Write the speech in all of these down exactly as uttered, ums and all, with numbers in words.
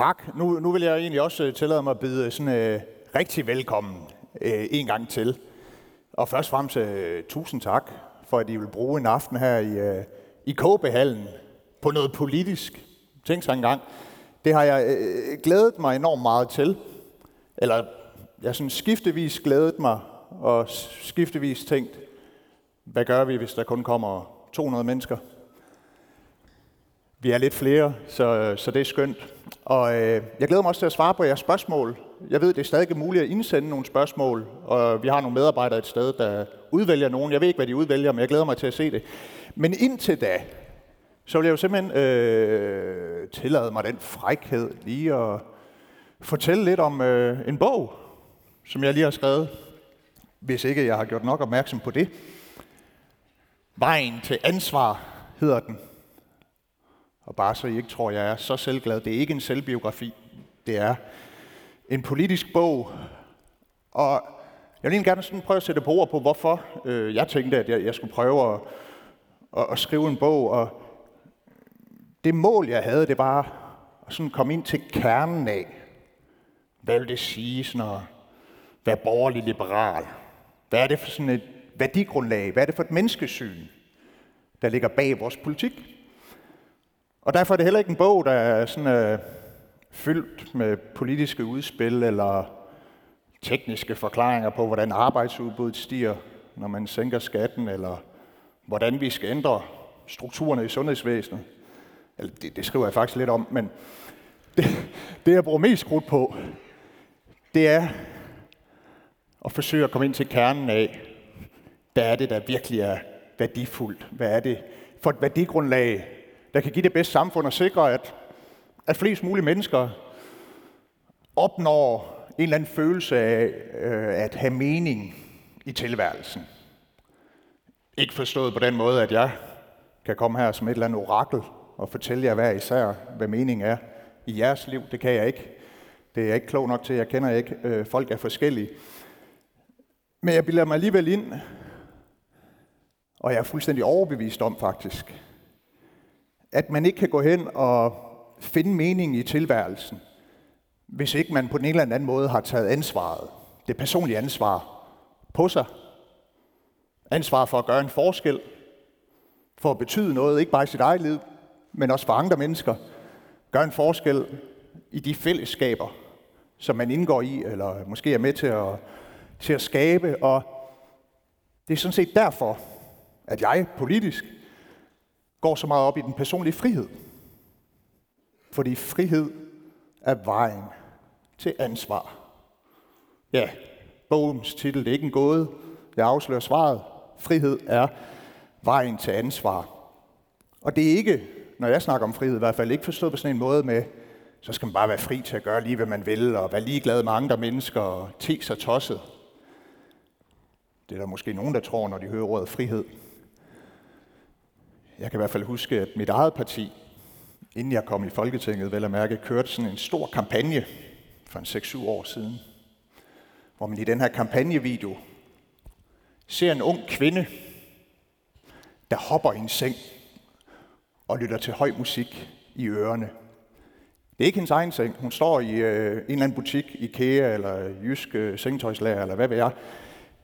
Tak. Nu, nu vil jeg egentlig også tillade mig at byde sådan, øh, rigtig velkommen øh, en gang til. Og først og fremmest øh, tusind tak for, at I vil bruge en aften her i, øh, i K B-hallen på noget politisk. Tænk sig engang. Det har jeg øh, glædet mig enormt meget til. Eller jeg sådan skiftevis glædet mig og skiftevis tænkt, hvad gør vi, hvis der kun kommer to hundrede mennesker? Vi er lidt flere, så, så det er skønt. Og øh, jeg glæder mig også til at svare på jeres spørgsmål. Jeg ved, det er stadig muligt at indsende nogle spørgsmål, og vi har nogle medarbejdere et sted, der udvælger nogen. Jeg ved ikke, hvad de udvælger, men jeg glæder mig til at se det. Men indtil da, så vil jeg jo simpelthen øh, tillade mig den frækhed lige at fortælle lidt om øh, en bog, som jeg lige har skrevet, hvis ikke jeg har gjort nok opmærksom på det. Vejen til ansvar hedder den. Og bare så I ikke tror, jeg er så selvglad. Det er ikke en selvbiografi. Det er en politisk bog. Og jeg vil egentlig gerne sådan prøve at sætte på ord på, hvorfor øh, jeg tænkte, at jeg, jeg skulle prøve at, at, at skrive en bog. Og det mål, jeg havde, det var at sådan komme ind til kernen af, hvad vil det sige sådan at være borgerlig liberal? Hvad er det for sådan et værdigrundlag? Hvad er det for et menneskesyn, der ligger bag vores politik? Og derfor er det heller ikke en bog, der er sådan, øh, fyldt med politiske udspil eller tekniske forklaringer på, hvordan arbejdsudbuddet stiger, når man sænker skatten, eller hvordan vi skal ændre strukturerne i sundhedsvæsenet. Eller, det, det skriver jeg faktisk lidt om, men det, det jeg bruger mest krudt på, det er at forsøge at komme ind til kernen af, hvad er det, der virkelig er værdifuldt? Hvad er det for et værdigrundlag, der kan give det bedste samfund og sikre, at, at flest mulige mennesker opnår en eller anden følelse af øh, at have mening i tilværelsen. Ikke forstået på den måde, at jeg kan komme her som et eller andet orakel og fortælle jer hver især, hvad mening er i jeres liv. Det kan jeg ikke. Det er jeg ikke klog nok til. Jeg kender ikke. Øh, folk er forskellige. Men jeg bilder mig alligevel ind, og jeg er fuldstændig overbevist om faktisk, at man ikke kan gå hen og finde mening i tilværelsen, hvis ikke man på den eller anden måde har taget ansvaret, det personlige ansvar, på sig. Ansvar for at gøre en forskel, for at betyde noget, ikke bare i sit eget liv, men også for andre mennesker. Gøre en forskel i de fællesskaber, som man indgår i, eller måske er med til at, til at skabe. Og det er sådan set derfor, at jeg politisk går så meget op i den personlige frihed. Fordi frihed er vejen til ansvar. Ja, bogens titel, det er ikke en gåde. Jeg afslører svaret. Frihed er vejen til ansvar. Og det er ikke, når jeg snakker om frihed, i hvert fald ikke forstået på sådan en måde med, så skal man bare være fri til at gøre lige, hvad man vil, og være ligeglad med andre mennesker, og te sig tosset. Det er der måske nogen, der tror, når de hører ordet frihed. Jeg kan i hvert fald huske, at mit eget parti, inden jeg kom i Folketinget, vel at mærke, kørte sådan en stor kampagne for en seks syv år siden, hvor man i den her kampagnevideo ser en ung kvinde, der hopper i en seng og lytter til høj musik i ørerne. Det er ikke hendes egen seng. Hun står i øh, en eller anden butik, IKEA eller Jysk øh, Sengtøjslager eller hvad ved jeg.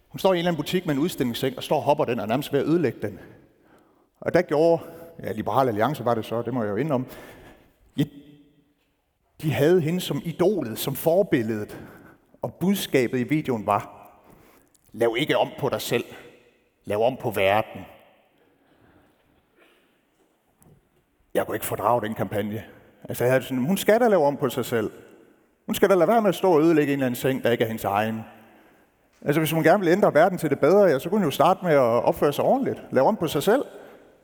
Hun står i en eller anden butik med en udstillingsseng og står og hopper den og nærmest ved at ødelægge den. Og der gjorde, ja, Liberale Alliance var det så, det må jeg jo indom, ja, de havde hende som idolet, som forbilledet, og budskabet i videoen var, lav ikke om på dig selv, lav om på verden. Jeg kunne ikke fordrage den kampagne. Altså jeg havde sådan, hun skal da lave om på sig selv. Hun skal da lade være med at stå og ødelægge en eller anden seng, der ikke er hendes egen. Altså hvis hun gerne ville ændre verden til det bedre, ja, så kunne hun jo starte med at opføre sig ordentligt, lave om på sig selv.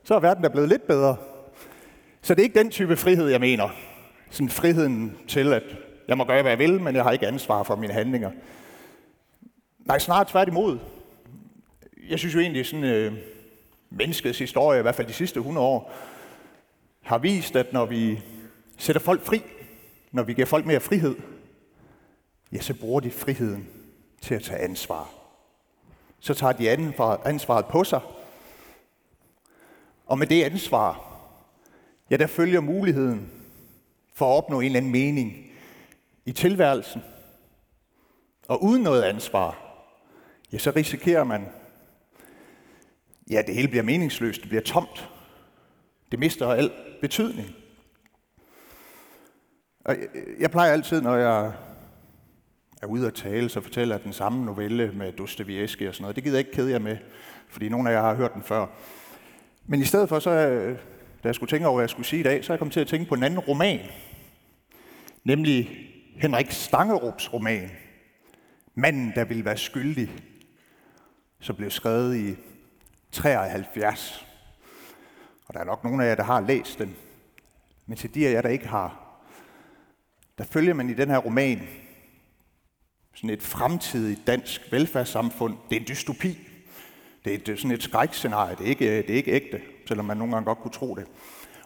Så er verden der blevet lidt bedre. Så det er ikke den type frihed, jeg mener. Sådan friheden til, at jeg må gøre, hvad jeg vil, men jeg har ikke ansvar for mine handlinger. Nej, snart tværtimod. Jeg synes jo egentlig, sådan øh, menneskets historie, i hvert fald de sidste hundrede år, har vist, at når vi sætter folk fri, når vi giver folk mere frihed, ja, så bruger de friheden til at tage ansvar. Så tager de ansvaret på sig, og med det ansvar, ja, der følger muligheden for at opnå en eller anden mening i tilværelsen. Og uden noget ansvar, ja, så risikerer man, ja, det hele bliver meningsløst, det bliver tomt. Det mister al betydning. Og jeg, jeg plejer altid, når jeg er ude at tale, så fortæller jeg den samme novelle med Dostojevskij og sådan noget. Det gider jeg ikke kede jer med, fordi nogle af jer har hørt den før. Men i stedet for, så, da jeg skulle tænke over, hvad jeg skulle sige i dag, så er jeg kommet til at tænke på en anden roman. Nemlig Henrik Stangerups roman, Manden, der ville være skyldig, som blev skrevet i treoghalvfjerds. Og der er nok nogle af jer, der har læst den. Men til de af jer, der ikke har, der følger man i den her roman sådan et fremtidigt dansk velfærdssamfund. Det er en dystopi. Det er, et, det er sådan et skrækscenarie. Det er, ikke, det er ikke ægte, selvom man nogle gange godt kunne tro det.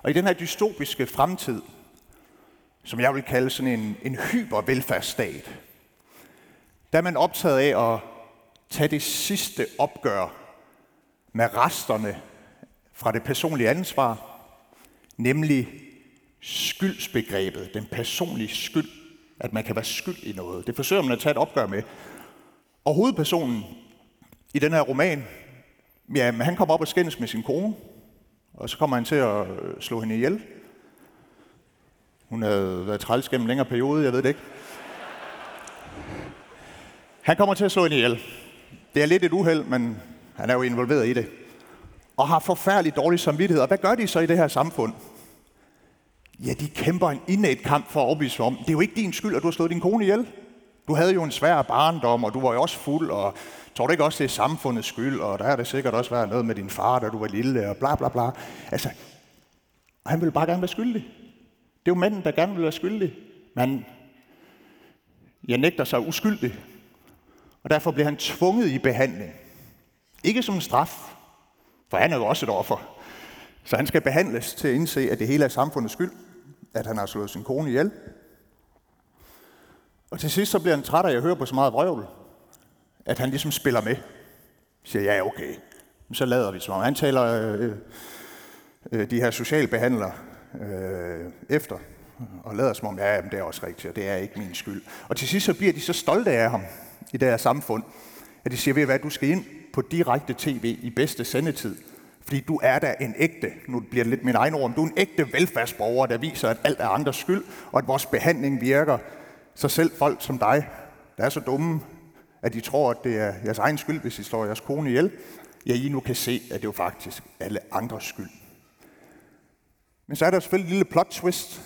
Og i den her dystopiske fremtid, som jeg vil kalde sådan en, en hypervelfærdsstat, der er man optaget af at tage det sidste opgør med resterne fra det personlige ansvar, nemlig skyldsbegrebet, den personlige skyld, at man kan være skyld i noget. Det forsøger man at tage et opgør med. Og hovedpersonen i den her roman, ja, han kommer op og skændes med sin kone, og så kommer han til at slå hende ihjel. Hun havde været træls gennem en længere periode, jeg ved det ikke. Han kommer til at slå hende ihjel. Det er lidt et uheld, men han er jo involveret i det. Og har forfærdeligt dårlig samvittighed. Og hvad gør de så i det her samfund? Ja, de kæmper en indædt kamp for at overbevise om, det er jo ikke din skyld, at du har slået din kone ihjel. Du havde jo en svær barndom, og du var jo også fuld, og tror du ikke også, det er samfundets skyld, og der er det sikkert også været noget med din far, da du var lille, og bla bla bla. Altså, og han ville bare gerne være skyldig. Det er jo manden, der gerne vil være skyldig. Men jeg nægter sig uskyldig. Og derfor bliver han tvunget i behandling. Ikke som en straf, for han er jo også et offer. Så han skal behandles til at indse, at det hele er samfundets skyld, at han har slået sin kone ihjel. Og til sidst så bliver han træt af at høre på så meget vrøvl, at han ligesom spiller med. Siger, ja okay, så lader vi som om. Han taler øh, øh, de her socialbehandlere øh, efter, og lader som om, ja jamen, det er også rigtigt, og det er ikke min skyld. Og til sidst så bliver de så stolte af ham i det her samfund, at de siger, ved hvad, du skal ind på direkte tv i bedste sendetid, fordi du er da en ægte, nu bliver det lidt min egen ord, du er en ægte velfærdsborger, der viser, at alt er andres skyld, og at vores behandling virker, så selv folk som dig, der er så dumme, at de tror, at det er jeres egen skyld, hvis I slår jeres kone ihjel, ja, I nu kan se, at det jo faktisk er alle andres skyld. Men så er der selvfølgelig et lille plot twist,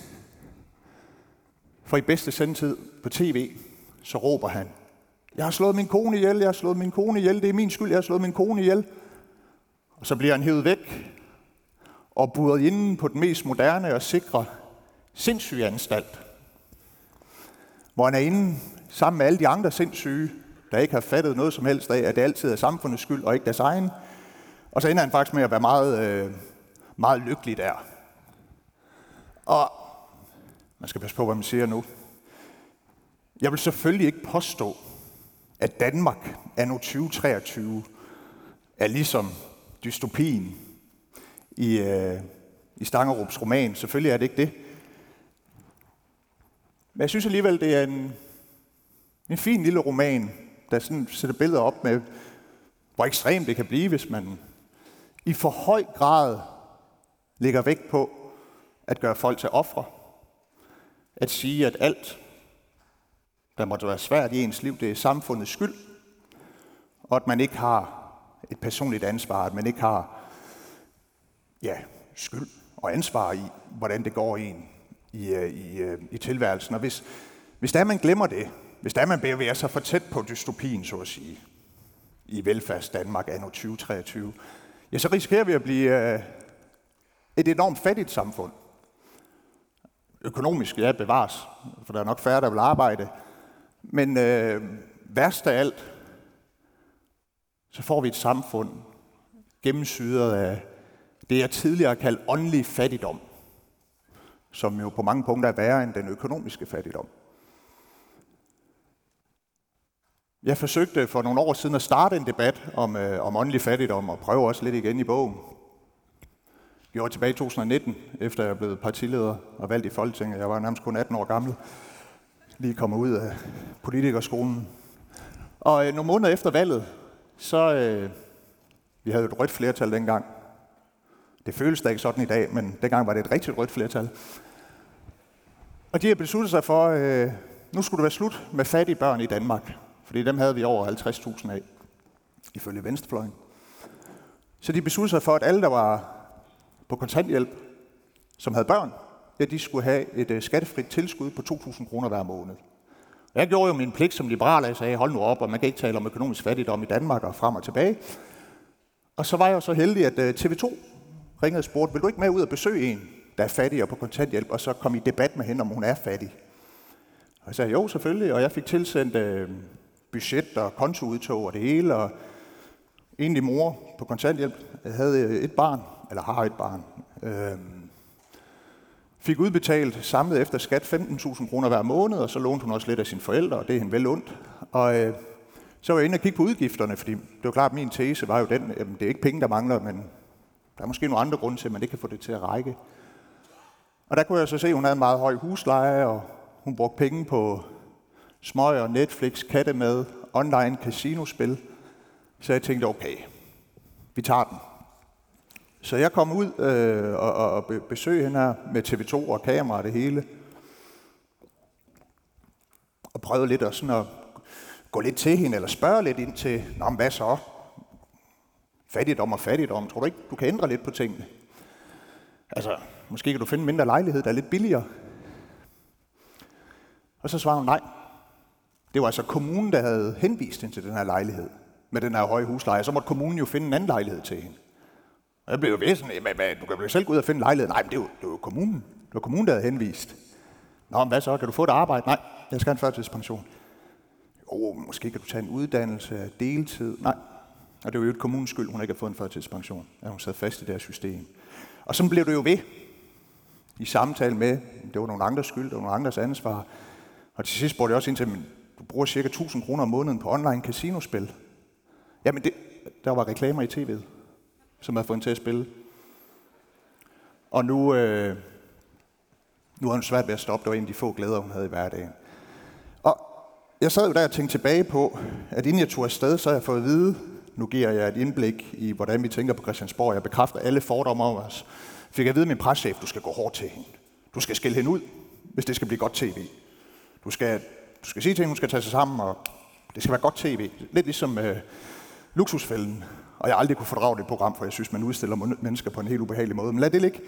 for i bedste sendetid på tv, så råber han, jeg har slået min kone ihjel, jeg har slået min kone ihjel, det er min skyld, jeg har slået min kone ihjel. Og så bliver han hævet væk og buret inden på den mest moderne og sikre sindssyge anstalt, hvor han er inde sammen med alle de andre sindssyge, der ikke har fattet noget som helst af, at det altid er samfundets skyld og ikke deres egen. Og så ender han faktisk med at være meget, meget lykkelig der. Og man skal passe på, hvad man siger nu. Jeg vil selvfølgelig ikke påstå, at Danmark anno tyve treogtyve er ligesom dystopien i, øh, i Stangerups roman. Selvfølgelig er det ikke det. Men jeg synes alligevel, det er en, en fin lille roman, der sådan sætter billeder op med, hvor ekstremt det kan blive, hvis man i for høj grad lægger vægt på at gøre folk til ofre. At sige, at alt, der måtte være svært i ens liv, det er samfundets skyld, og at man ikke har et personligt ansvar, at man ikke har ja, skyld og ansvar i, hvordan det går en i, i, i tilværelsen. Og hvis, hvis der man glemmer det, hvis der man bevæger sig for tæt på dystopien, så at sige, i velfærds Danmark anno tyve treogtyve, ja, så risikerer vi at blive et enormt fattigt samfund. Økonomisk, ja, bevares, for der er nok færre, der vil arbejde. Men øh, værst af alt, så får vi et samfund gennemsyret af det, jeg tidligere kaldte åndelig fattigdom, som jo på mange punkter er værre end den økonomiske fattigdom. Jeg forsøgte for nogle år siden at starte en debat om, øh, om åndelig fattigdom, og prøver også lidt igen i bogen. Jo, tilbage i to tusind og nitten, efter jeg blev partileder og valgt i Folketinget. Jeg var nærmest kun atten år gammel, lige kommet ud af politikerskolen. Og øh, nogle måneder efter valget, så... Øh, vi havde et rødt flertal dengang. Det føles da ikke sådan i dag, men dengang var det et rigtigt rødt flertal. Og de har besluttet sig for, øh, nu skulle det være slut med fattige børn i Danmark. Fordi dem havde vi over halvtreds tusind af, ifølge Venstrefløjen. Så de besluttede sig for, at alle, der var på kontanthjælp, som havde børn, ja, de skulle have et øh, skattefrit tilskud på to tusind kroner hver måned. Jeg gjorde jo min pligt som liberal, og jeg sagde, hold nu op, og man kan ikke tale om økonomisk fattigdom i Danmark og frem og tilbage. Og så var jeg jo så heldig, at øh, T V to ringede og spurgte, vil du ikke med ud og besøge en, der er fattig og på kontanthjælp, og så kom i debat med hende, om hun er fattig. Og jeg sagde, jo, selvfølgelig, og jeg fik tilsendt øh, budget og kontoudtog og det hele, og egentlig mor på kontanthjælp havde et barn, eller har et barn, øh, fik udbetalt samlet efter skat femten tusind kroner hver måned, og så lånte hun også lidt af sine forældre, og det er hende vel ondt. Og øh, så var jeg inde og kigge på udgifterne, fordi det var klart, at min tese var jo den, at det er ikke penge, der mangler, men der er måske nogle andre grunde til, at man ikke kan få det til at række. Og der kunne jeg så se, at hun havde en meget høj husleje, og hun brugte penge på smøger, Netflix, kattemad, online casinospil. Så jeg tænkte, okay, vi tager den. Så jeg kom ud øh, og, og besøgte hende her med T V to og kamera og det hele. Og prøvede lidt og sådan at gå lidt til hende, eller spørge lidt ind til, nå, men hvad så? Fattigdom og fattigdom. Tror du ikke, du kan ændre lidt på tingene? Altså, måske kan du finde en mindre lejlighed, der er lidt billigere. Og så svarede hun nej. Det var altså kommunen, der havde henvist hende til den her lejlighed, med den her høje husleje. Så måtte kommunen jo finde en anden lejlighed til hende. Og jeg blev jo ved sådan, du kan jo selv gå ud og finde en lejlighed. Nej, men det var jo kommunen. Det var kommunen, der havde henvist. Nå, men hvad så? Kan du få et arbejde? Nej, jeg skal have en førtidspension. Åh, oh, måske kan du tage en uddannelse, deltid. Nej. Og det var jo et kommunens skyld, hun ikke har fået en førtidspension, at hun sad fast i det her system. Og så blev det jo ved i samtale med, det var nogle andres skyld, det var nogle andres ansvar. Og til sidst brugte jeg også ind til, at du bruger ca. tusind kroner om måneden på online casinospil. Jamen, det, der var reklamer i tv'et, som havde fået hende til at spille. Og nu, øh, nu har hun svært ved at stoppe. Det var en af de få glæder, hun havde i hverdagen. Og jeg sad jo der og tænkte tilbage på, at inden jeg tog afsted, så har jeg fået at vide, nu giver jeg et indblik i, hvordan vi tænker på Christiansborg. Jeg bekræfter alle fordomme om os. Fik jeg at vide af min preschef, du skal gå hårdt til hende. Du skal skille hende ud, hvis det skal blive godt tv. Du skal, du skal sige til hende, hun skal tage sig sammen, og det skal være godt tv. Lidt ligesom øh, Luksusfælden. Og jeg har aldrig kunne fordrage det program, for jeg synes, man udstiller mennesker på en helt ubehagelig måde. Men lad det ligge.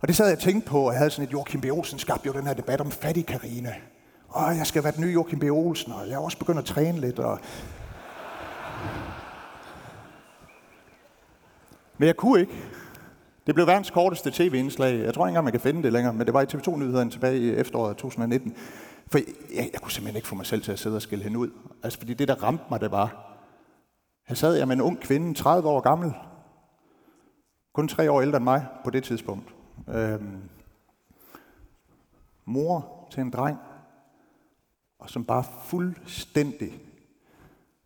Og det sad jeg og tænkte på, og jeg havde sådan et Joachim B. Olsen skabte jo den her debat om fattig Karina. Åh, jeg skal være den nye Joachim B. Olsen, og jeg er også begyndt at træne lidt. Og... Men jeg kunne ikke. Det blev verdens korteste tv-indslag. Jeg tror ikke engang, man kan finde det længere, men det var i T V to-nyhederne tilbage i efteråret to tusind og nitten. For jeg, jeg, jeg kunne simpelthen ikke få mig selv til at sidde og skille hende ud. Altså, fordi det, der ramte mig, det var... Her sad jeg med en ung kvinde, tredive år gammel. Kun tre år ældre end mig på det tidspunkt. Øhm, mor til en dreng. Og som bare fuldstændig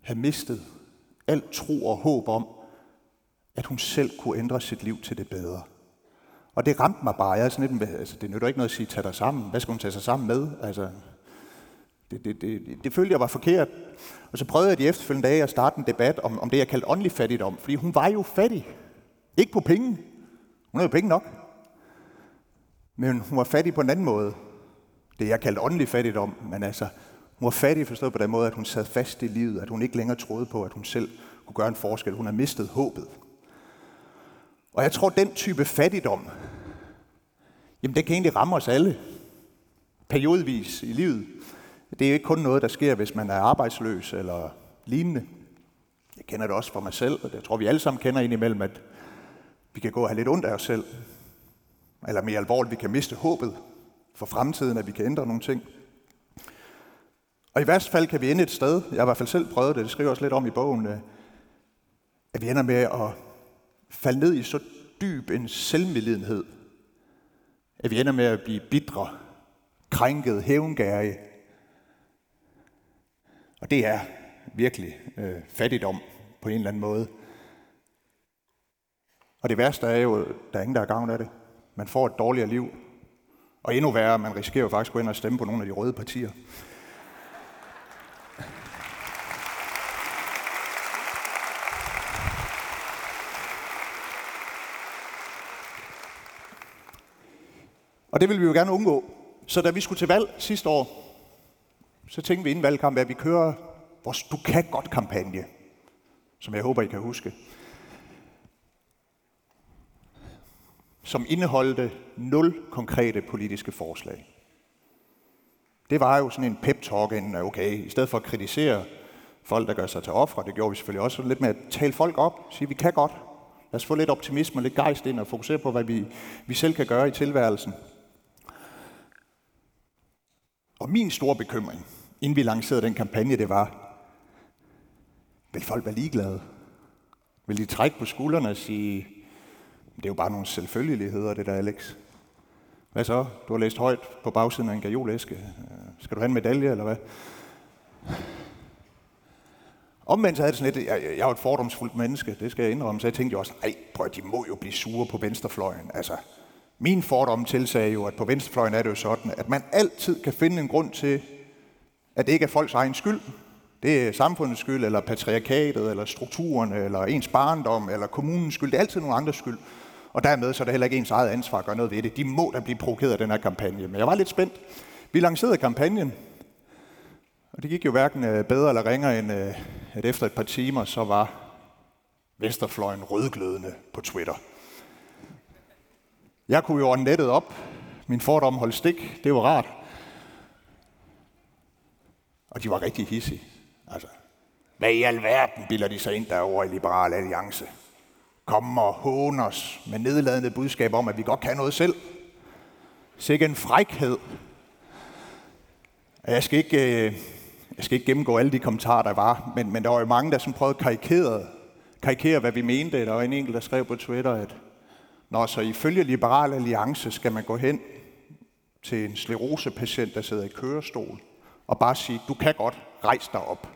havde mistet alt tro og håb om, at hun selv kunne ændre sit liv til det bedre. Og det ramte mig bare. Jeg er sådan lidt, altså, det nytter ikke noget at sige, tag dig sammen. Hvad skal hun tage sig sammen med? Altså, det, det, det, det følte jeg var forkert. Og så prøvede jeg de efterfølgende dage at starte en debat om, om det, jeg kaldte åndelig fattigdom. Fordi hun var jo fattig. Ikke på penge. Hun havde jo penge nok. Men hun var fattig på en anden måde. Det, jeg kaldte åndelig fattigdom. Men altså, hun var fattig forstået på den måde, at hun sad fast i livet. At hun ikke længere troede på, at hun selv kunne gøre en forskel. Hun havde mistet håbet. Og jeg tror, den type fattigdom, jamen det kan egentlig ramme os alle, periodvis i livet. Det er jo ikke kun noget, der sker, hvis man er arbejdsløs eller lignende. Jeg kender det også for mig selv, og jeg tror, vi alle sammen kender indimellem, at vi kan gå og have lidt ondt af os selv. Eller mere alvorligt, vi kan miste håbet for fremtiden, at vi kan ændre nogle ting. Og i værste fald kan vi ende et sted, jeg har i hvert fald selv prøvet det, det skriver også lidt om i bogen, at vi ender med at falde ned i så dyb en selvmedlidenhed, at vi ender med at blive bitre, krænket, hævngærige. Og det er virkelig øh, fattigdom på en eller anden måde. Og det værste er jo, at der er ingen, der har gavn af det. Man får et dårligere liv. Og endnu værre, man risikerer jo faktisk at gå ind og stemme på nogle af de røde partier. Og det ville vi jo gerne undgå. Så da vi skulle til valg sidste år, så tænkte vi inden valgkamp, at vi kører vores Du Kan Godt-kampagne, som jeg håber, I kan huske, som indeholdte nul konkrete politiske forslag. Det var jo sådan en pep-talk, en okay, i stedet for at kritisere folk, der gør sig til ofre, det gjorde vi selvfølgelig også lidt med at tale folk op, sige, vi kan godt. Lad os få lidt optimisme og lidt gejst ind og fokusere på, hvad vi, vi selv kan gøre i tilværelsen. Og min store bekymring, inden vi lancerede den kampagne, det var, vil folk være ligeglade? Vil de trække på skuldrene og sige, det er jo bare nogle selvfølgeligheder, det der, Alex. Hvad så? Du har læst højt på bagsiden af en gajolæske. Skal du have en medalje, eller hvad? Omvendt så havde det sådan lidt, jeg, jeg er jo et fordomsfuldt menneske, det skal jeg indrømme, så jeg tænkte jo også, nej, prøv, de må jo blive sure på venstrefløjen. Altså, min fordom tilsagde jo, at på venstrefløjen er det jo sådan, at man altid kan finde en grund til, at det ikke er folks egen skyld. Det er samfundets skyld, eller patriarkatet, eller strukturen, eller ens barndom, eller kommunens skyld. Det er altid nogle andres skyld. Og dermed så er det heller ikke ens eget ansvar at gøre noget ved det. De må da blive provokeret af den her kampagne. Men jeg var lidt spændt. Vi lancerede kampagnen, og det gik jo hverken bedre eller ringere, end at efter et par timer, så var venstrefløjen rødglødende på Twitter. Jeg kunne jo ordne nettet op. Min fordom holdt stik. Det var rart. Og de var rigtig hidsige. Altså, hvad i alverden bilder de sig ind derovre i Liberale Alliance? Kom og håne os med nedladende budskab om, at vi godt kan noget selv. Sikke en frækhed. Jeg skal ikke, jeg skal ikke gennemgå alle de kommentarer, der var, men, men der var jo mange, der sådan prøvede at karikere, karikere, hvad vi mente. Der var en enkelt, der skrev på Twitter, at når så ifølge Liberale Alliance skal man gå hen til en sklerosepatient, der sidder i kørestol, og bare sige, du kan godt, rejse dig op.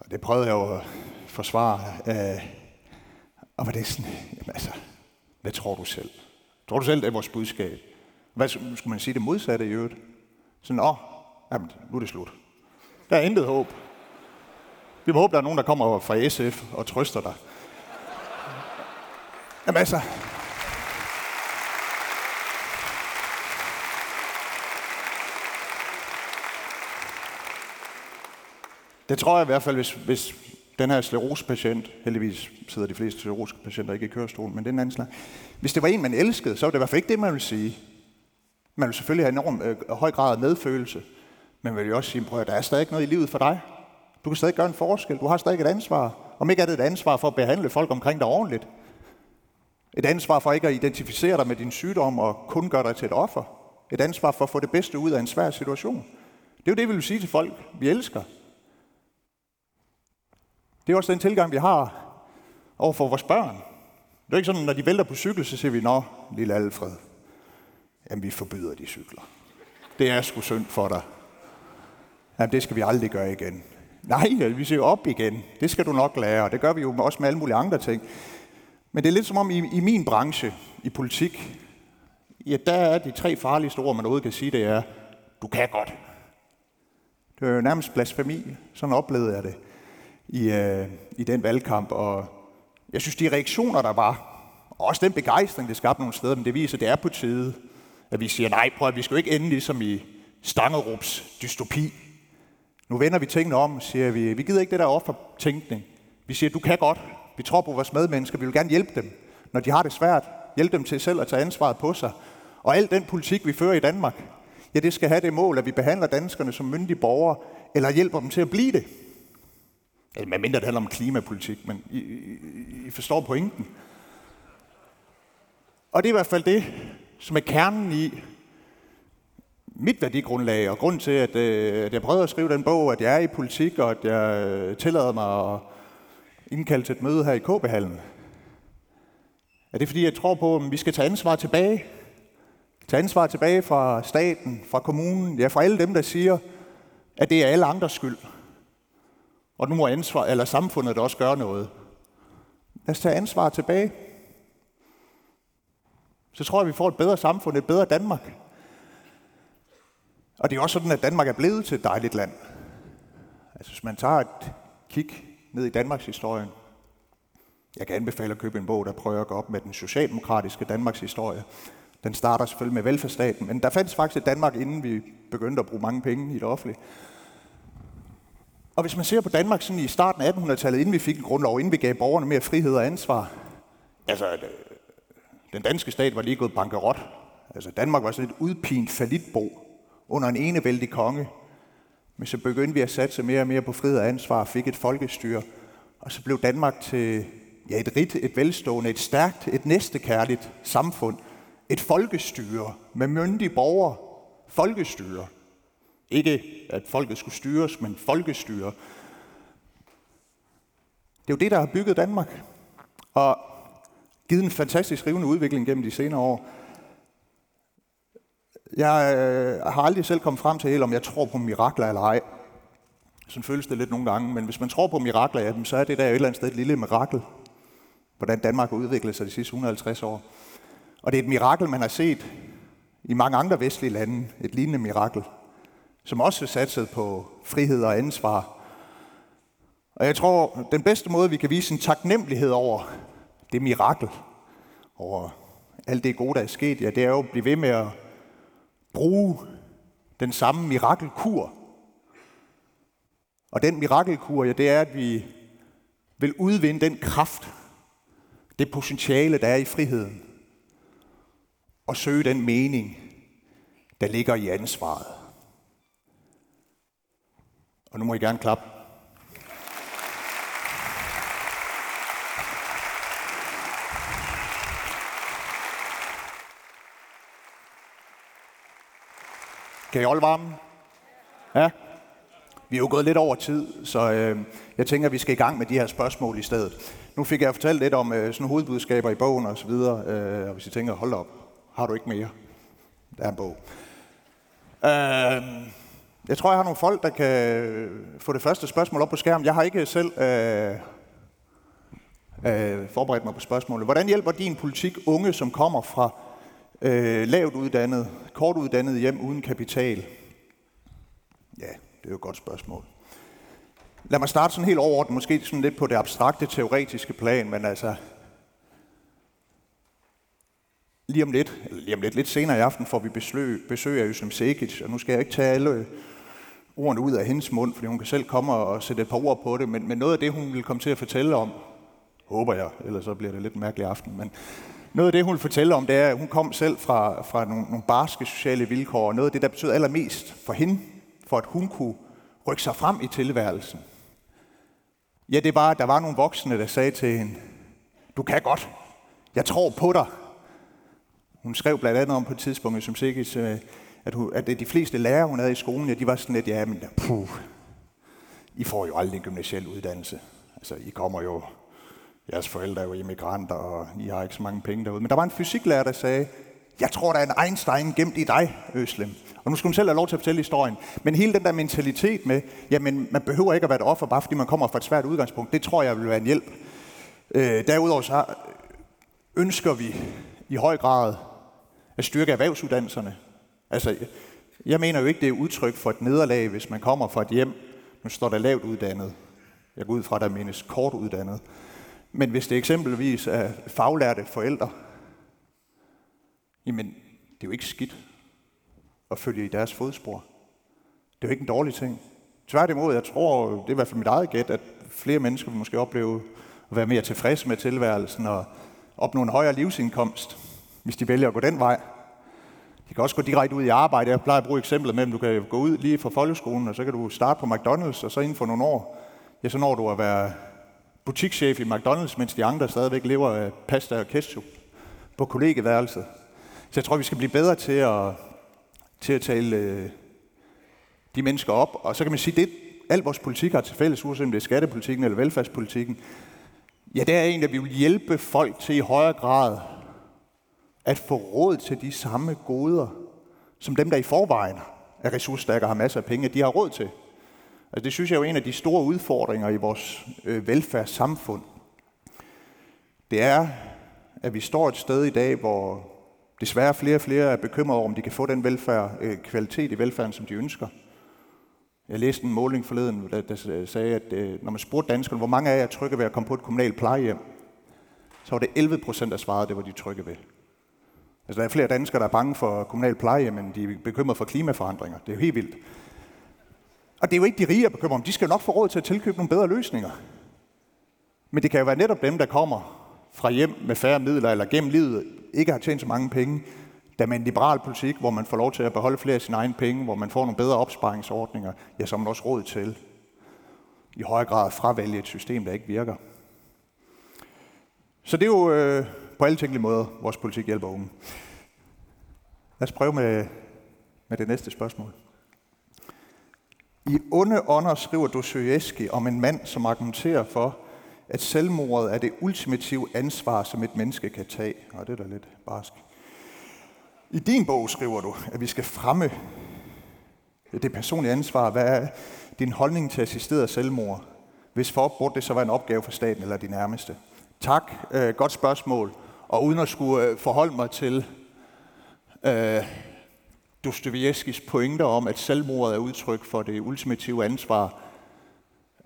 Og det prøvede jeg jo at forsvare. Øh, og var det sådan, jamen altså, hvad tror du selv? Tror du selv, det er vores budskab? Hvad skulle man sige det modsatte i øvrigt? Sådan, åh, jamen, nu er det slut. Der er intet håb. Vi må håbe, der er nogen, der kommer fra S F og trøster dig. Jamen altså... Det tror jeg i hvert fald, hvis, hvis den her sklerosepatient, heldigvis sidder de fleste sklerosepatienter ikke i kørestolen, men det er en anden slags. Hvis det var en, man elskede, så var det i hvert fald ikke det, man ville sige. Man ville selvfølgelig have enorm øh, høj grad af medfølelse, men man ville jo også sige, prøv at der er stadig noget i livet for dig. Du kan stadig gøre en forskel, du har stadig et ansvar. Om ikke er det et ansvar for at behandle folk omkring dig ordentligt. Et ansvar for ikke at identificere dig med din sygdom og kun gøre dig til et offer. Et ansvar for at få det bedste ud af en svær situation. Det er jo det, vi vil sige til folk, vi elsker. Det er også den tilgang, vi har overfor vores børn. Det er ikke sådan, når de vælter på cykel, så siger vi, nå, lille Alfred, jamen vi forbyder de cykler. Det er sgu synd for dig. Jamen det skal vi aldrig gøre igen. Nej, vi siger op igen. Det skal du nok lære, og det gør vi jo også med alle mulige andre ting. Men det er lidt som om i, i min branche, i politik, ja, der er de tre farligste ord, man overhovedet kan sige, det er, du kan godt. Det er jo nærmest blasfemi, sådan oplevede jeg det. I, øh, i den valgkamp, og jeg synes, de reaktioner, der var, og også den begejstring, det skabte nogle steder, men det viser, det er på tide, at vi siger, nej, prøv at vi skal jo ikke ende ligesom i Stangerups dystopi. Nu vender vi tingene om, siger vi, vi gider ikke det der offertænkning. Vi siger, du kan godt, vi tror på vores medmennesker, vi vil gerne hjælpe dem, når de har det svært, hjælpe dem til selv at tage ansvaret på sig. Og al den politik, vi fører i Danmark, ja, det skal have det mål, at vi behandler danskerne som myndige borgere, eller hjælper dem til at blive det. Med mindre det handler om klimapolitik, men I, I, I forstår pointen. Og det er i hvert fald det, som er kernen i mit værdigrundlag, og grund til, at, at jeg prøvede at skrive den bog, at jeg er i politik, og at jeg tillader mig at indkalde til et møde her i K B-hallen. Er det fordi, jeg tror på, at vi skal tage ansvar tilbage? Tage ansvar tilbage fra staten, fra kommunen, ja, fra alle dem, der siger, at det er alle andres skyld. Og nu må ansvar, eller samfundet også gøre noget. Lad os tage ansvar tilbage. Så tror jeg, vi får et bedre samfund, et bedre Danmark. Og det er også sådan, at Danmark er blevet til et dejligt land. Altså, hvis man tager et kig ned i Danmarks historie, jeg kan anbefale at købe en bog, der prøver at gå op med den socialdemokratiske Danmarks historie. Den starter selvfølgelig med velfærdsstaten, men der fandtes faktisk et Danmark, inden vi begyndte at bruge mange penge i det offentlige. Og hvis man ser på Danmark sådan i starten af attenhundredetallet, inden vi fik en grundlov, inden vi gav borgerne mere frihed og ansvar, altså, den danske stat var lige gået bankerot. Altså, Danmark var sådan et udpint fallitbo under en enevældig konge. Men så begyndte vi at satse mere og mere på frihed og ansvar og fik et folkestyre. Og så blev Danmark til ja, et rigt, et velstående, et stærkt, et næstekærligt samfund. Et folkestyre med myndige borgere. Folkestyre. Ikke at folket skulle styres, men folkestyre. Det er jo det, der har bygget Danmark. Og givet en fantastisk rivende udvikling gennem de senere år. Jeg øh, har aldrig selv kommet frem til helt, om jeg tror på mirakler eller ej. Sådan føles det lidt nogle gange, men hvis man tror på mirakler, ja, så er det der et eller andet sted et lille mirakel, hvordan Danmark har udviklet sig de sidste hundrede og halvtreds år. Og det er et mirakel, man har set i mange andre vestlige lande, et lignende mirakel, som også er satset på frihed og ansvar. Og jeg tror, den bedste måde, vi kan vise en taknemmelighed over det mirakel, over alt det gode, der er sket, ja, det er jo at blive ved med at bruge den samme mirakelkur. Og den mirakelkur, ja, det er, at vi vil udvinde den kraft, det potentiale, der er i friheden, og søge den mening, der ligger i ansvaret. Og nu må I gerne klappe. Kan I holde varmen? Ja. Vi er jo gået lidt over tid, så øh, jeg tænker, at vi skal i gang med de her spørgsmål i stedet. Nu fik jeg fortalt lidt om øh, sådan hovedbudskaber i bogen og så videre, øh, og hvis I tænker, hold op, har du ikke mere? Der er en bog. Øh, jeg tror, jeg har nogle folk, der kan få det første spørgsmål op på skærmen. Jeg har ikke selv øh, øh, forberedt mig på spørgsmålet. Hvordan hjælper din politik unge, som kommer fra øh, lavt uddannet, kort uddannet hjem uden kapital? Ja. Det er jo et godt spørgsmål. Lad mig starte sådan helt overordnet, måske sådan lidt på det abstrakte, teoretiske plan, men altså lige om lidt, eller lige om lidt, lidt senere i aften får vi besøg, besøg af Özlem Cekic, og nu skal jeg ikke tage alle ordene ud af hendes mund, fordi hun kan selv komme og sætte et par ord på det, men, men noget af det, hun vil komme til at fortælle om, håber jeg, ellers så bliver det lidt mærkelig aften, men noget af det, hun vil fortælle om, det er, at hun kom selv fra, fra nogle, nogle barske sociale vilkår, og noget af det, der betød allermest for hende, for at hun kunne rykke sig frem i tilværelsen. Ja, det var, at der var nogle voksne, der sagde til hende, du kan godt, jeg tror på dig. Hun skrev blandt andet om på et tidspunkt, som Cekic, at, hun, at de fleste lærere, hun havde i skolen, ja, de var sådan lidt, ja, men puh, I får jo aldrig en gymnasiel uddannelse. Altså, I kommer jo, jeres forældre er jo immigranter, og I har ikke så mange penge derude. Men der var en fysiklærer, der sagde, jeg tror, der er en Einstein gemt i dig, Özlem. Og nu skal hun selv have lov til at fortælle historien. Men hele den der mentalitet med, jamen man behøver ikke at være et offer, bare fordi man kommer fra et svært udgangspunkt, det tror jeg vil være en hjælp. Øh, derudover så ønsker vi i høj grad at styrke erhvervsuddannelserne. Altså, jeg mener jo ikke, det er udtryk for et nederlag, hvis man kommer fra et hjem, nu står der lavt uddannet. Jeg går ud fra, der menes kort uddannet. Men hvis det eksempelvis er faglærte forældre, jamen, det er jo ikke skidt at følge i deres fodspor. Det er jo ikke en dårlig ting. Tværtimod, jeg tror, det er i hvert fald mit eget gæt, at flere mennesker vil måske opleve at være mere tilfredse med tilværelsen og opnå en højere livsindkomst, hvis de vælger at gå den vej. De kan også gå direkte ud i arbejde. Jeg plejer at bruge eksemplet med, at du kan gå ud lige fra folkeskolen, og så kan du starte på McDonald's, og så inden for nogle år, ja, så når du at være butikschef i McDonald's, mens de andre stadigvæk lever af pasta og ketchup på kollegeværelset. Så jeg tror, vi skal blive bedre til at, til at tale øh, de mennesker op. Og så kan man sige, at det, alt vores politik har til fælles, uanset om det er skattepolitikken eller velfærdspolitikken, ja, det er egentlig, at vi vil hjælpe folk til i højere grad at få råd til de samme goder, som dem, der i forvejen er ressourcestærke og har masser af penge, de har råd til. Altså, det synes jeg er jo en af de store udfordringer i vores øh, velfærdssamfund. det er, at vi står et sted i dag, hvor desværre flere og flere er bekymrede over, om de kan få den velfærd, øh, kvalitet i velfærden, som de ønsker. Jeg læste en måling forleden, der, der sagde, at øh, når man spurgte danskerne, hvor mange af jer er trygge ved at komme på et kommunalt plejehjem, så var det elleve procent der svarede, det var de trygge ved. Altså, der er flere danskere, der er bange for kommunalt plejehjem, men de er bekymrede for klimaforandringer. Det er jo helt vildt. Og det er jo ikke de rige, der bekymrer om. De skal jo nok få råd til at tilkøbe nogle bedre løsninger. Men det kan jo være netop dem, der kommer fra hjem med færre midler, eller gennem livet ikke har tjent så mange penge, der med en liberal politik, hvor man får lov til at beholde flere af sine egne penge, hvor man får nogle bedre opsparingsordninger, ja, så har man også råd til i høj grad at fravælge et system, der ikke virker. Så det er jo øh, på alle tænkelige måder, vores politik hjælper unge. Lad os prøve med, med det næste spørgsmål. I onde ånder skriver Dostojevskij om en mand, som argumenterer for, at selvmordet er det ultimative ansvar, som et menneske kan tage. Og det er da lidt barsk. I din bog skriver du, at vi skal fremme det personlige ansvar. Hvad er din holdning til assisteret selvmord? Hvis forbrudt det så var en opgave for staten eller de nærmeste? Tak, øh, godt spørgsmål. Og uden at skulle øh, forholde mig til øh, Dostojevskijs pointer om, at selvmordet er udtryk for det ultimative ansvar,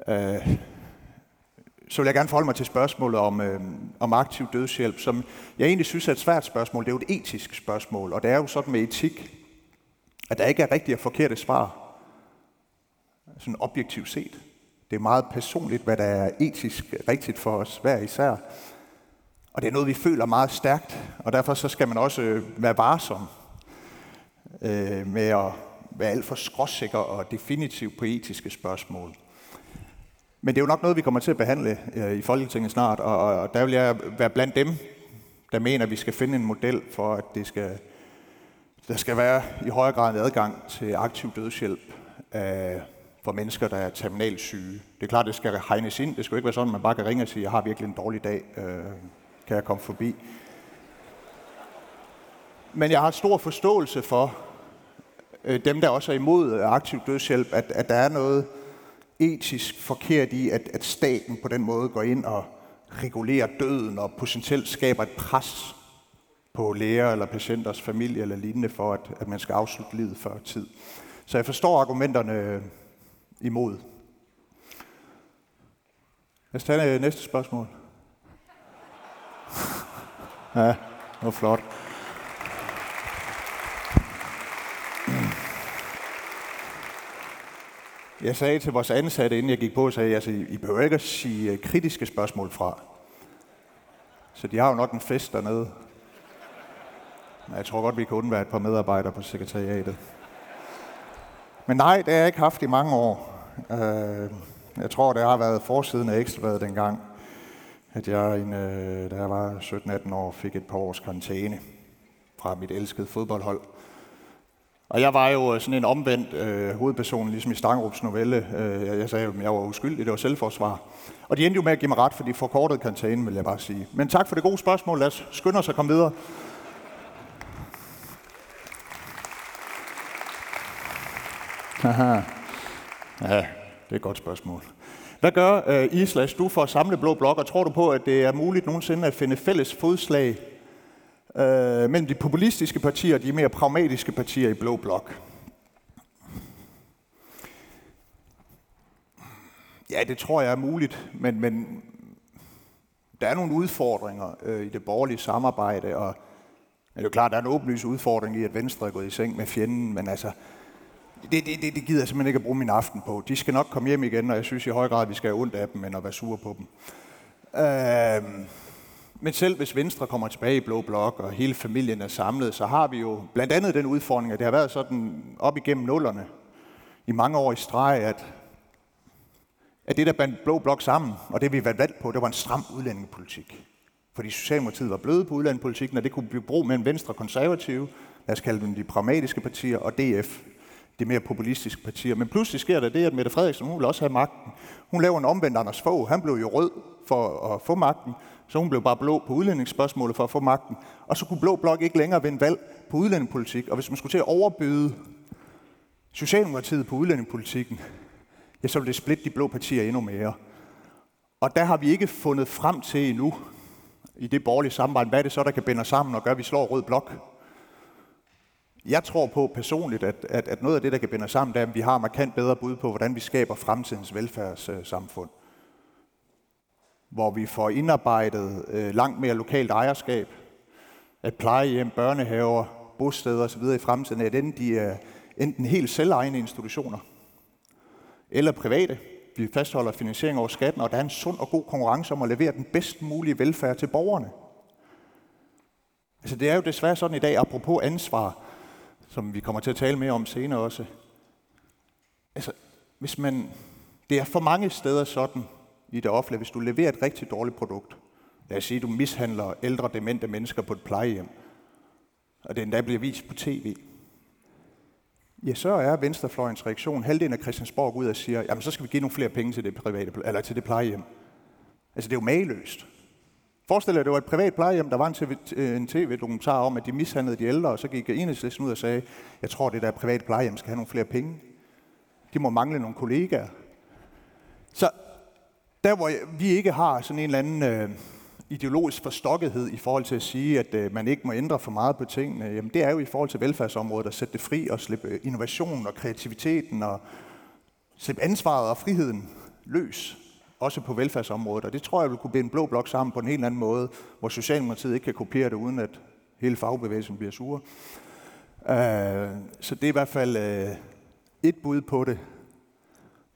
øh, så vil jeg gerne forholde mig til spørgsmålet om, øh, om aktiv dødshjælp, som jeg egentlig synes er et svært spørgsmål. Det er jo et etisk spørgsmål, og det er jo sådan med etik, at der ikke er rigtige og forkerte svar, sådan objektivt set. Det er meget personligt, hvad der er etisk rigtigt for os hver især. Og det er noget, vi føler meget stærkt, og derfor så skal man også være varsom øh, med at være alt for skråsikker og definitiv på etiske spørgsmål. Men det er jo nok noget, vi kommer til at behandle øh, i Folketinget snart, og, og der vil jeg være blandt dem, der mener, at vi skal finde en model for, at det skal, der skal være i højere grad en adgang til aktiv dødshjælp øh, for mennesker, der er terminalt syge. Det er klart, det skal hegnes ind. Det skal jo ikke være sådan, at man bare kan ringe og sige, jeg har virkelig en dårlig dag, øh, kan jeg komme forbi. Men jeg har stor forståelse for øh, dem, der også er imod aktiv dødshjælp, at, at der er noget etisk forkert i, at, at staten på den måde går ind og regulerer døden og potentielt skaber et pres på læger eller patienters familie eller lignende for, at, at man skal afslutte livet før tid. Så jeg forstår argumenterne imod. Lad os tage næste spørgsmål. Ja, det var flot. Jeg sagde til vores ansatte, inden jeg gik på, sagde jeg, altså, I behøver ikke at sige kritiske spørgsmål fra. Så de har jo nok en fest dernede. Men jeg tror godt, vi kan undvære et par medarbejdere på sekretariatet. Men nej, det har jeg ikke haft i mange år. Jeg tror, det har været forsiden af Ekstrabladet dengang, at jeg, da jeg var sytten atten år, fik et par års karantæne fra mit elskede fodboldhold. Og jeg var jo sådan en omvendt øh, hovedperson, ligesom i Stangerups novelle. Øh, jeg sagde jo, at jeg var uskyldig, det var selvforsvar. Og de endte jo med at give mig ret, for de forkortede karantænen, vil jeg bare sige. Men tak for det gode spørgsmål. Lad os skynde os at komme videre. Aha. Ja, det er et godt spørgsmål. Hvad gør øh, I slags du for at samle Blå Blok, og tror du på, at det er muligt nogensinde at finde fælles fodslag Øh, mellem de populistiske partier og de mere pragmatiske partier i Blå Blok? Ja, det tror jeg er muligt, men, men der er nogle udfordringer øh, i det borgerlige samarbejde, og ja, det er jo klart, der er en åbenlys udfordring i, at Venstre er gået i seng med fjenden, men altså, det, det, det, det gider jeg simpelthen ikke at bruge min aften på. De skal nok komme hjem igen, og jeg synes i høj grad, vi skal have ondt af dem, end at være sure på dem. Øh, Men selv hvis Venstre kommer tilbage i Blå Blok, og hele familien er samlet, så har vi jo blandt andet den udfordring, at det har været sådan op igennem nullerne i mange år i streg, at, at det, der bandt Blå Blok sammen, og det vi var valgt på, det var en stram udlændingepolitik. Fordi Socialdemokratiet var bløde på udlændingepolitikken, og det kunne blive brug mellem Venstre og Konservative, lad os kalde dem de pragmatiske partier, og D F, de mere populistiske partier. Men pludselig sker der det, at Mette Frederiksen, hun vil også have magten. Hun laver en omvendt Anders Fogh, han blev jo rød for at få magten, så hun blev bare blå på udlændingsspørgsmålet for at få magten. Og så kunne Blå Blok ikke længere vinde valg på udlændingepolitik. Og hvis man skulle til at overbyde Socialdemokratiet på udlændingepolitikken, ja, så ville det splitte de blå partier endnu mere. Og der har vi ikke fundet frem til endnu, i det borgerlige samarbejde, hvad er det så, der kan binde os sammen og gøre, at vi slår Rød Blok? Jeg tror på personligt, at, at, at noget af det, der kan binde os sammen, det er, at vi har markant bedre bud på, hvordan vi skaber fremtidens velfærdssamfund. Hvor vi får indarbejdet øh, langt mere lokalt ejerskab, at plejehjem, børnehaver, bosteder osv. i fremtiden, at enten de er enten helt selvejende institutioner eller private. Vi fastholder finansiering over skatten, og der er en sund og god konkurrence om at levere den bedst mulige velfærd til borgerne. Altså det er jo desværre sådan i dag, apropos ansvar, som vi kommer til at tale mere om senere også. Altså, hvis man, det er for mange steder sådan i det offentlige, hvis du leverer et rigtig dårligt produkt. Lad os sige, at du mishandler ældre, demente mennesker på et plejehjem, og det endda bliver vist på tv. Ja, så er venstrefløjens reaktion halvdelen af Christiansborg ud og siger, jamen så skal vi give nogle flere penge til det private, eller til det plejehjem. Altså det er jo mageløst. Forestil dig, at det var et privat plejehjem, der var en tv-dokumentar om, at de mishandlede de ældre, og så gik Enhedslisten ud og sagde, jeg tror, det der private plejehjem skal have nogle flere penge. De må mangle nogle kollegaer. Så der, hvor vi ikke har sådan en eller anden øh, ideologisk forstokkethed i forhold til at sige, at øh, man ikke må ændre for meget på tingene, jamen det er jo i forhold til velfærdsområdet at sætte det fri og slippe innovationen og kreativiteten og slippe ansvaret og friheden løs, også på velfærdsområdet. Og det tror jeg vil kunne binde Blå Blok sammen på en helt anden måde, hvor Socialdemokratiet ikke kan kopiere det, uden at hele fagbevægelsen bliver sure. Øh, så det er i hvert fald øh, et bud på det.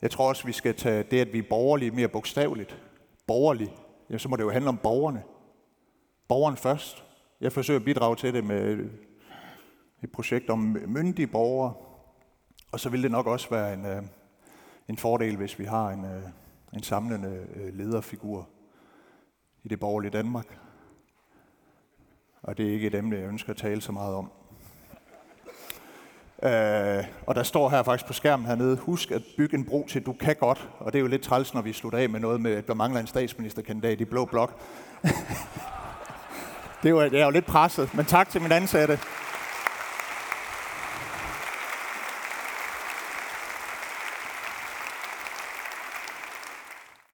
Jeg tror også, vi skal tage det, at vi er borgerlige mere bogstaveligt. Borgerlige. Ja, så må det jo handle om borgerne. Borgeren først. Jeg forsøger at bidrage til det med et projekt om myndige borgere. Og så vil det nok også være en, en fordel, hvis vi har en, en samlende lederfigur i det borgerlige Danmark. Og det er ikke et emne, jeg ønsker at tale så meget om. Uh, og der står her faktisk på skærmen hernede, husk at bygge en bro til, du kan godt. Og det er jo lidt træls, når vi slutter af med noget med, at der mangler en statsministerkandidat i Blå Blok. Det er jo, jeg er jo lidt presset, men tak til mine ansatte.